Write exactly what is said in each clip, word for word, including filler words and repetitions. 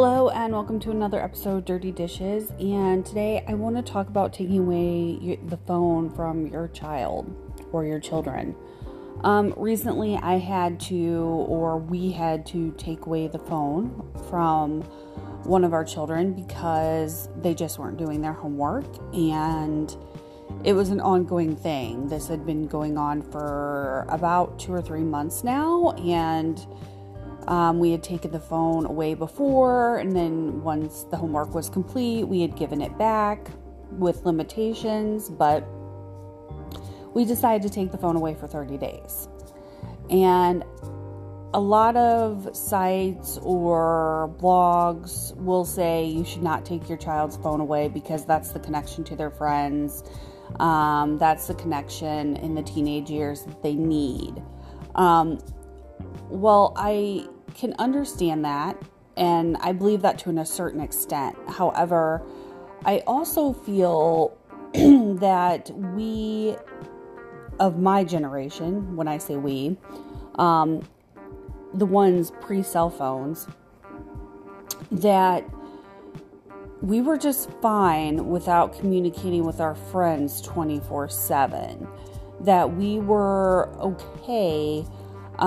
Hello and welcome to another episode of Dirty Dishes, and today I want to talk about taking away the phone from your child or your children. Um, recently I had to, or we had to take away the phone from one of our children because they just weren't doing their homework, and it was an ongoing thing. This had been going on for about two or three months now, and Um, we had taken the phone away before, and then once the homework was complete, we had given it back with limitations, but we decided to take the phone away for thirty days. And a lot of sites or blogs will say you should not take your child's phone away because that's the connection to their friends. Um, that's the connection in the teenage years that they need. Um, well, I... can understand that, and I believe that to a certain extent. However, I also feel that we of my generation, when I say we, um, the ones pre-cell phones, that we were just fine without communicating with our friends twenty-four seven, that we were okay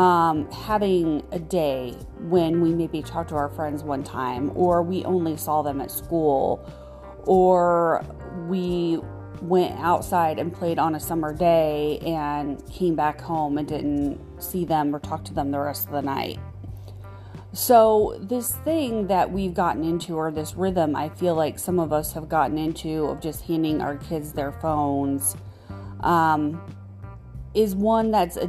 Um, having a day when we maybe talked to our friends one time, or we only saw them at school, or we went outside and played on a summer day and came back home and didn't see them or talk to them the rest of the night. So this thing that we've gotten into, or this rhythm I feel like some of us have gotten into, of just handing our kids their phones, um, is one that's a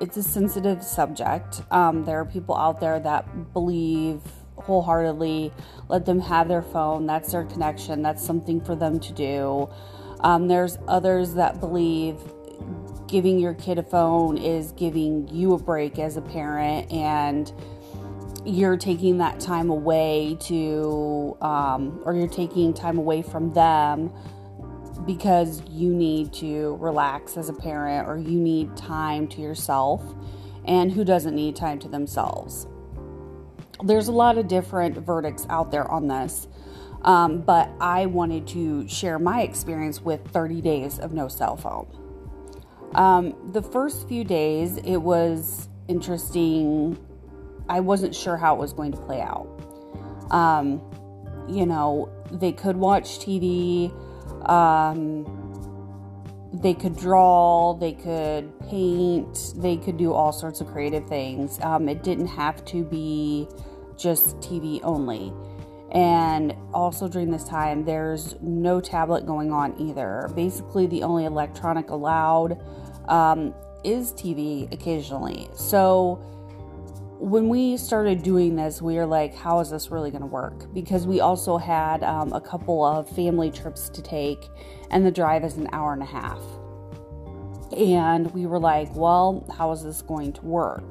It's a sensitive subject. Um, there are people out there that believe wholeheartedly, let them have their phone. That's their connection. That's something for them to do. Um, there's others that believe giving your kid a phone is giving you a break as a parent, and you're taking that time away to, um, or you're taking time away from them because you need to relax as a parent, or you need time to yourself. And who doesn't need time to themselves? There's a lot of different verdicts out there on this, um, but I wanted to share my experience with thirty days of no cell phone. Um, the first few days, it was interesting. I wasn't sure how it was going to play out. Um, you know, they could watch T V, Um, they could draw, they could paint, they could do all sorts of creative things. Um, it didn't have to be just T V only. And also during this time, there's no tablet going on either. Basically, the only electronic allowed um, is T V occasionally. So when we started doing this, we were like, how is this really going to work? Because we also had um, a couple of family trips to take, and the drive is an hour and a half. And we were like, well, how is this going to work?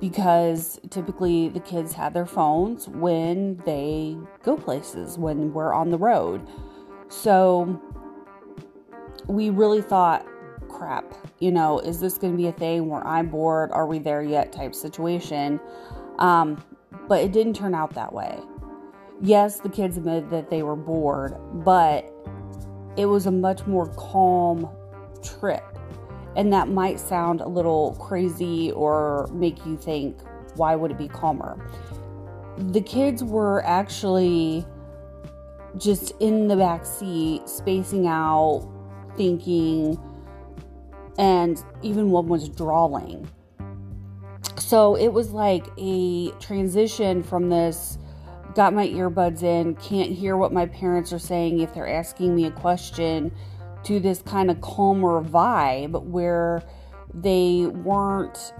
Because typically the kids have their phones when they go places, when we're on the road. So we really thought, crap, you know, is this going to be a thing where I'm bored? Are we there yet? Type situation. Um, but it didn't turn out that way. Yes, the kids admitted that they were bored, but it was a much more calm trip. And that might sound a little crazy or make you think, why would it be calmer? The kids were actually just in the back seat, spacing out, thinking, and even one was drawing. So it was like a transition from this, got my earbuds in, can't hear what my parents are saying if they're asking me a question, to this kind of calmer vibe where they weren't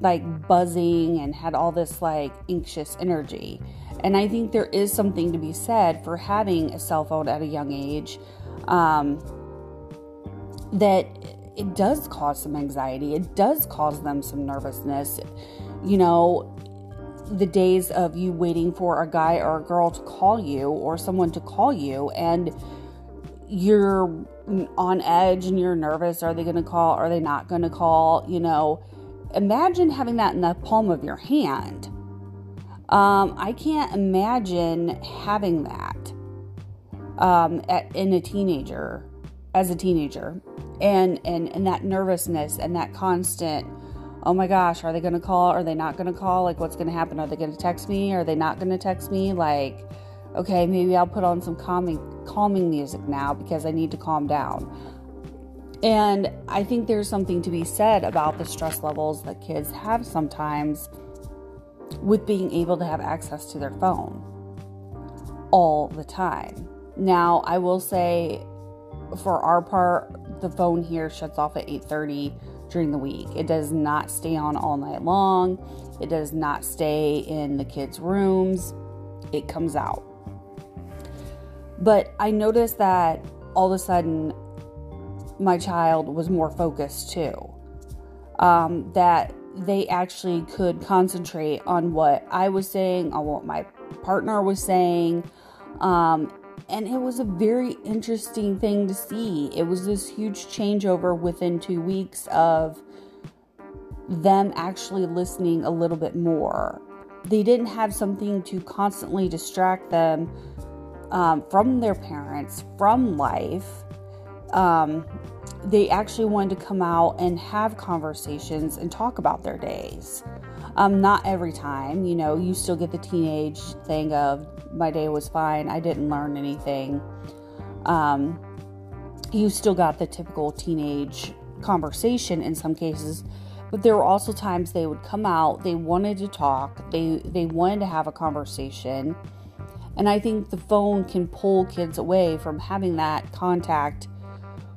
like buzzing and had all this like anxious energy. And I think there is something to be said for having a cell phone at a young age. Um... that it does cause some anxiety. It does cause them some nervousness. You know, the days of you waiting for a guy or a girl to call you, or someone to call you, and you're on edge and you're nervous. Are they going to call? Are they not going to call? You know, imagine having that in the palm of your hand. Um, I can't imagine having that um, at, in a teenager, as a teenager, and, and, and that nervousness and that constant, oh my gosh, are they going to call? Are they not going to call? Like, what's going to happen? Are they going to text me? Are they not going to text me? Like, okay, maybe I'll put on some calming, calming music now because I need to calm down. And I think there's something to be said about the stress levels that kids have sometimes with being able to have access to their phone all the time. Now, I will say for our part, the phone here shuts off at eight thirty during the week. It does not stay on all night long. It does not stay in the kids' rooms. It comes out. But I noticed that all of a sudden, my child was more focused too. Um, that they actually could concentrate on what I was saying, on what my partner was saying. Um, and it was a very interesting thing to see. It was this huge changeover within two weeks of them actually listening a little bit more. They didn't have something to constantly distract them um, from their parents, from life. Um, they actually wanted to come out and have conversations and talk about their days. Um, not every time, you know, you still get the teenage thing of my day was fine. I didn't learn anything. Um, you still got the typical teenage conversation in some cases, but there were also times they would come out. They wanted to talk. They, they wanted to have a conversation. And I think the phone can pull kids away from having that contact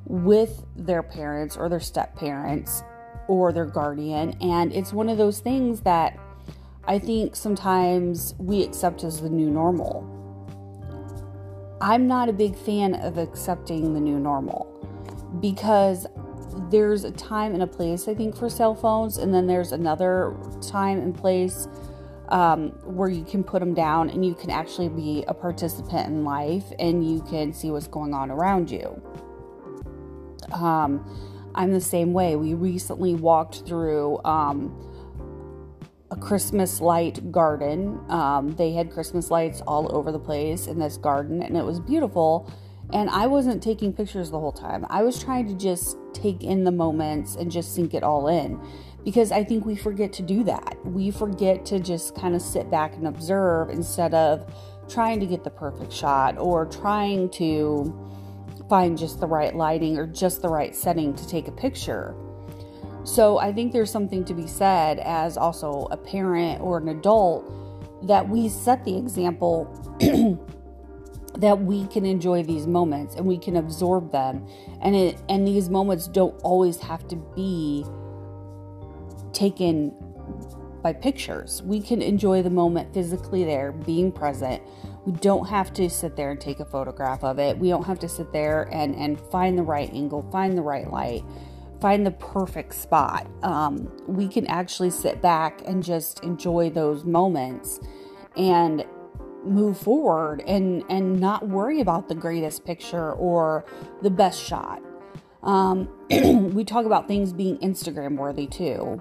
with their parents or their step-parents or their guardian. And it's one of those things that I think sometimes we accept as the new normal. I'm not a big fan of accepting the new normal because there's a time and a place, I think, for cell phones. And then there's another time and place um, where you can put them down and you can actually be a participant in life and you can see what's going on around you. Um, I'm the same way. We recently walked through, um, a Christmas light garden. Um, they had Christmas lights all over the place in this garden and it was beautiful. And I wasn't taking pictures the whole time. I was trying to just take in the moments and just sink it all in because I think we forget to do that. We forget to just kind of sit back and observe instead of trying to get the perfect shot or trying to find just the right lighting or just the right setting to take a picture. So I think there's something to be said as also a parent or an adult that we set the example that we can enjoy these moments and we can absorb them. And it, and these moments don't always have to be taken by pictures. We can enjoy the moment physically there, being present. We don't have to sit there and take a photograph of it. We don't have to sit there and, and find the right angle, find the right light, find the perfect spot. Um, we can actually sit back and just enjoy those moments and move forward and, and not worry about the greatest picture or the best shot. Um, we talk about things being Instagram worthy too.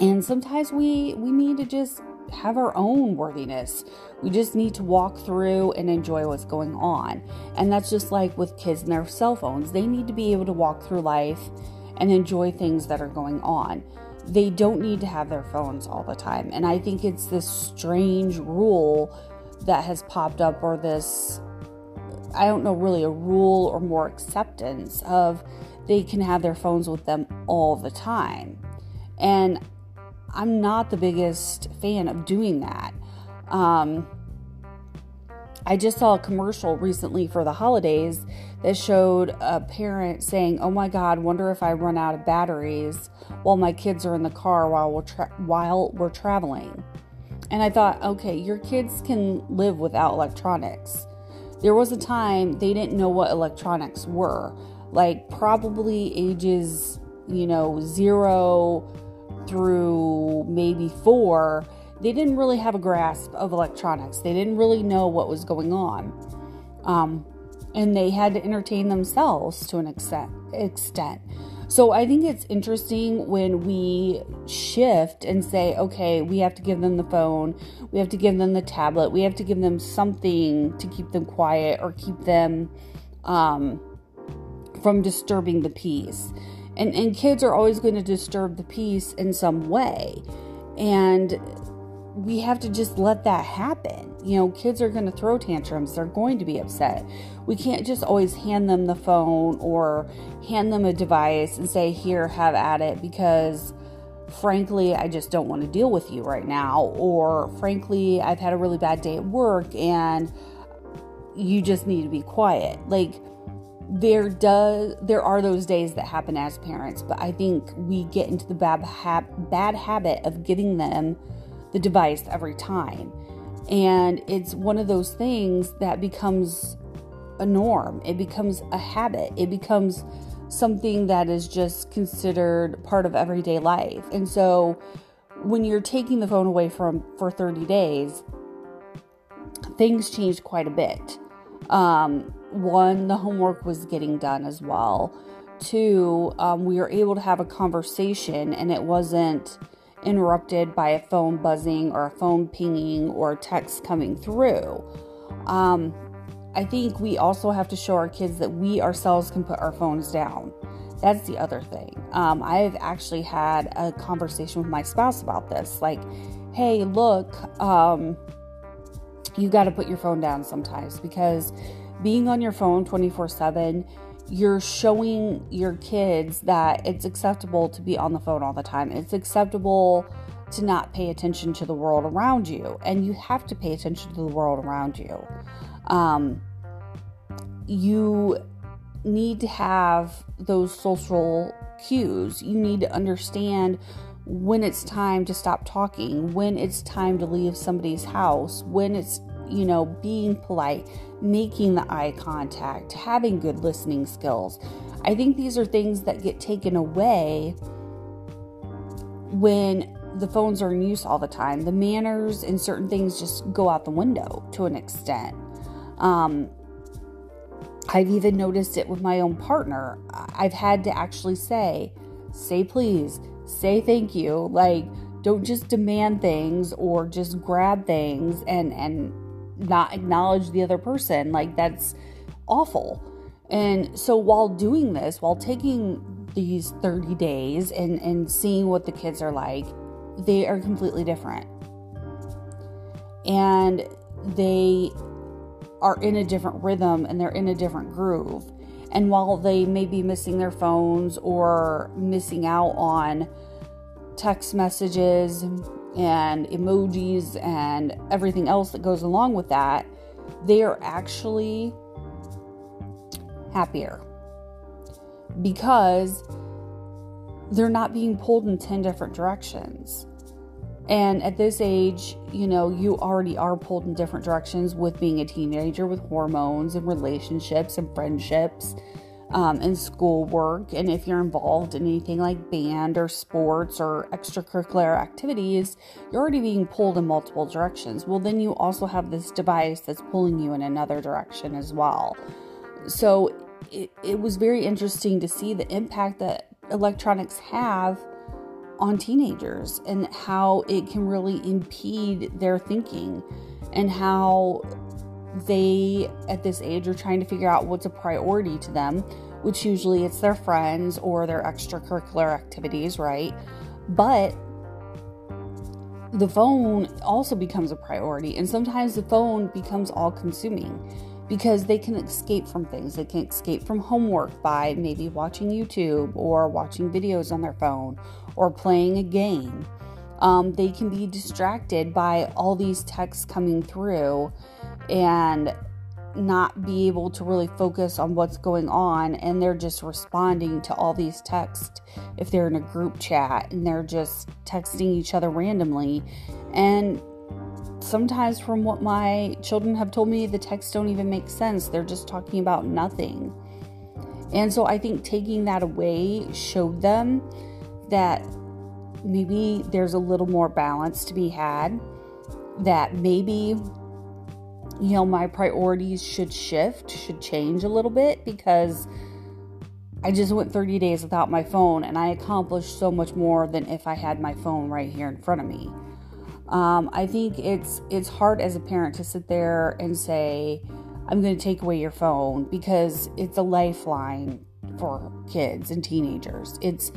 And sometimes we, we need to just have our own worthiness. We just need to walk through and enjoy what's going on. And that's just like with kids and their cell phones. They need to be able to walk through life and enjoy things that are going on. They don't need to have their phones all the time. And I think it's this strange rule that has popped up, or this, I don't know, really a rule or more acceptance of they can have their phones with them all the time. And I'm not the biggest fan of doing that. Um, I just saw a commercial recently for the holidays that showed a parent saying, oh my God, wonder if I run out of batteries while my kids are in the car while we're, tra- while we're traveling. And I thought, okay, your kids can live without electronics. There was a time they didn't know what electronics were. Like probably ages, you know, zero through maybe four, they didn't really have a grasp of electronics. They didn't really know what was going on. Um, and they had to entertain themselves to an extent. So I think it's interesting when we shift and say, okay, we have to give them the phone, we have to give them the tablet, we have to give them something to keep them quiet or keep them um, from disturbing the peace. And, and kids are always going to disturb the peace in some way. And we have to just let that happen. You know, kids are going to throw tantrums. They're going to be upset. We can't just always hand them the phone or hand them a device and say, here, have at it, because frankly, I just don't want to deal with you right now. Or frankly, I've had a really bad day at work and you just need to be quiet. Like, There does, there are those days that happen as parents, but I think we get into the bad, ha- bad habit of getting them the device every time. And it's one of those things that becomes a norm. It becomes a habit. It becomes something that is just considered part of everyday life. And so when you're taking the phone away from for thirty days, things change quite a bit. Um, One, the homework was getting done as well. Two, um, we were able to have a conversation and it wasn't interrupted by a phone buzzing or a phone pinging or text coming through. Um, I think we also have to show our kids that we ourselves can put our phones down. That's the other thing. Um, I've actually had a conversation with my spouse about this. Like, hey, look, um, you got to put your phone down sometimes, because being on your phone twenty-four seven, you're showing your kids that it's acceptable to be on the phone all the time. It's acceptable to not pay attention to the world around you. And you have to pay attention to the world around you. Um, you need to have those social cues. You need to understand when it's time to stop talking, when it's time to leave somebody's house, when it's, you know, being polite, making the eye contact, having good listening skills. I think these are things that get taken away when the phones are in use all the time. The manners and certain things just go out the window to an extent. Um, I've even noticed it with my own partner. I've had to actually say, say please, say thank you. Like, don't just demand things or just grab things and, and, not acknowledge the other person. Like, that's awful. And so while doing this, while taking these thirty days and, and seeing what the kids are like, they are completely different. And they are in a different rhythm and they're in a different groove. And while they may be missing their phones or missing out on text messages and emojis and everything else that goes along with that, they are actually happier because they're not being pulled in ten different directions. And at this age, you know, you already are pulled in different directions with being a teenager, with hormones and relationships and friendships, um, and schoolwork. And if you're involved in anything like band or sports or extracurricular activities, you're already being pulled in multiple directions. Well, then you also have this device that's pulling you in another direction as well. So it, it was very interesting to see the impact that electronics have on teenagers and how it can really impede their thinking and how they at this age are trying to figure out what's a priority to them, which usually it's their friends or their extracurricular activities, right? But the phone also becomes a priority, and sometimes the phone becomes all-consuming because they can escape from things. They can escape from homework by maybe watching YouTube or watching videos on their phone or playing a game. Um, they can be distracted by all these texts coming through and not be able to really focus on what's going on, and they're just responding to all these texts if they're in a group chat, and they're just texting each other randomly. And sometimes, from what my children have told me, the texts don't even make sense. They're just talking about nothing. And so I think taking that away showed them that maybe there's a little more balance to be had, that maybe, you know, my priorities should shift, should change a little bit, because I just went thirty days without my phone, and I accomplished so much more than if I had my phone right here in front of me. Um, I think it's it's hard as a parent to sit there and say, I'm going to take away your phone, because it's a lifeline for kids and teenagers. It's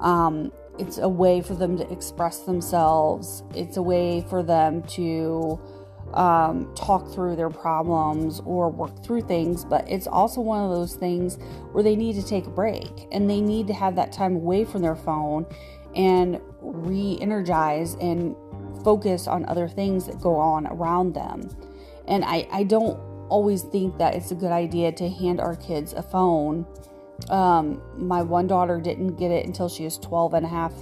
um, it's a way for them to express themselves. It's a way for them to um, talk through their problems or work through things. But it's also one of those things where they need to take a break, and they need to have that time away from their phone and re-energize and focus on other things that go on around them. And I, I don't always think that it's a good idea to hand our kids a phone. Um, my one daughter didn't get it until she was twelve and a half,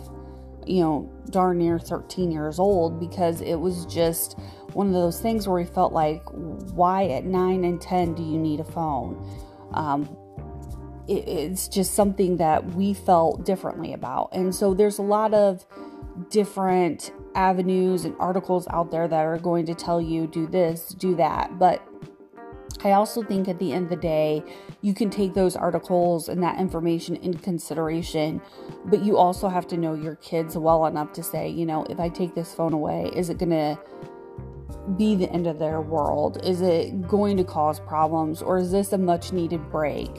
you know, darn near thirteen years old, because it was just one of those things where we felt like, why at nine and ten do you need a phone? Um, it, it's just something that we felt differently about. And so there's a lot of different avenues and articles out there that are going to tell you do this, do that. But I also think at the end of the day, you can take those articles and that information into consideration, but you also have to know your kids well enough to say, you know, if I take this phone away, is it going to be the end of their world? Is it going to cause problems, or is this a much needed break?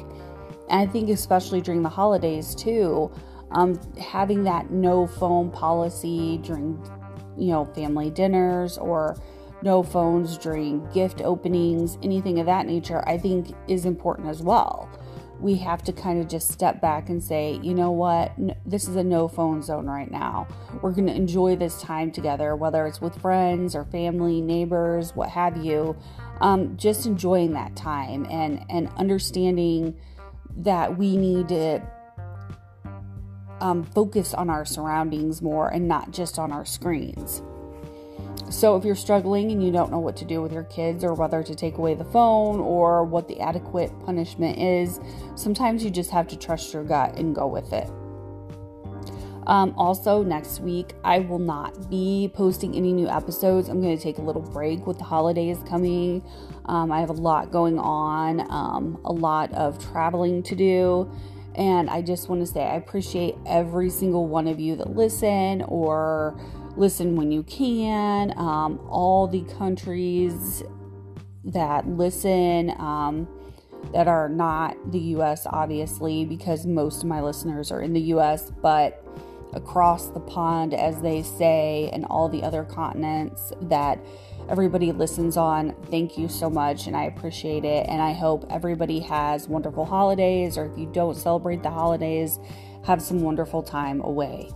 And I think especially during the holidays too, um, having that no phone policy during, you know, family dinners, or no phones during gift openings, anything of that nature, I think is important as well. We have to kind of just step back and say, you know what, no, this is a no phone zone right now. We're going to enjoy this time together, whether it's with friends or family, neighbors, what have you. Um, just enjoying that time and, and understanding that we need to um, focus on our surroundings more and not just on our screens. So if you're struggling and you don't know what to do with your kids, or whether to take away the phone, or what the adequate punishment is, sometimes you just have to trust your gut and go with it. Um, also, next week, I will not be posting any new episodes. I'm going to take a little break with the holidays coming. Um, I have a lot going on, um, a lot of traveling to do. And I just want to say I appreciate every single one of you that listen or listen when you can. Um, all the countries that listen um, that are not the U S, obviously, because most of my listeners are in the U S, but across the pond, as they say, and all the other continents that everybody listens on. Thank you so much, and I appreciate it. And I hope everybody has wonderful holidays, or if you don't celebrate the holidays, have some wonderful time away.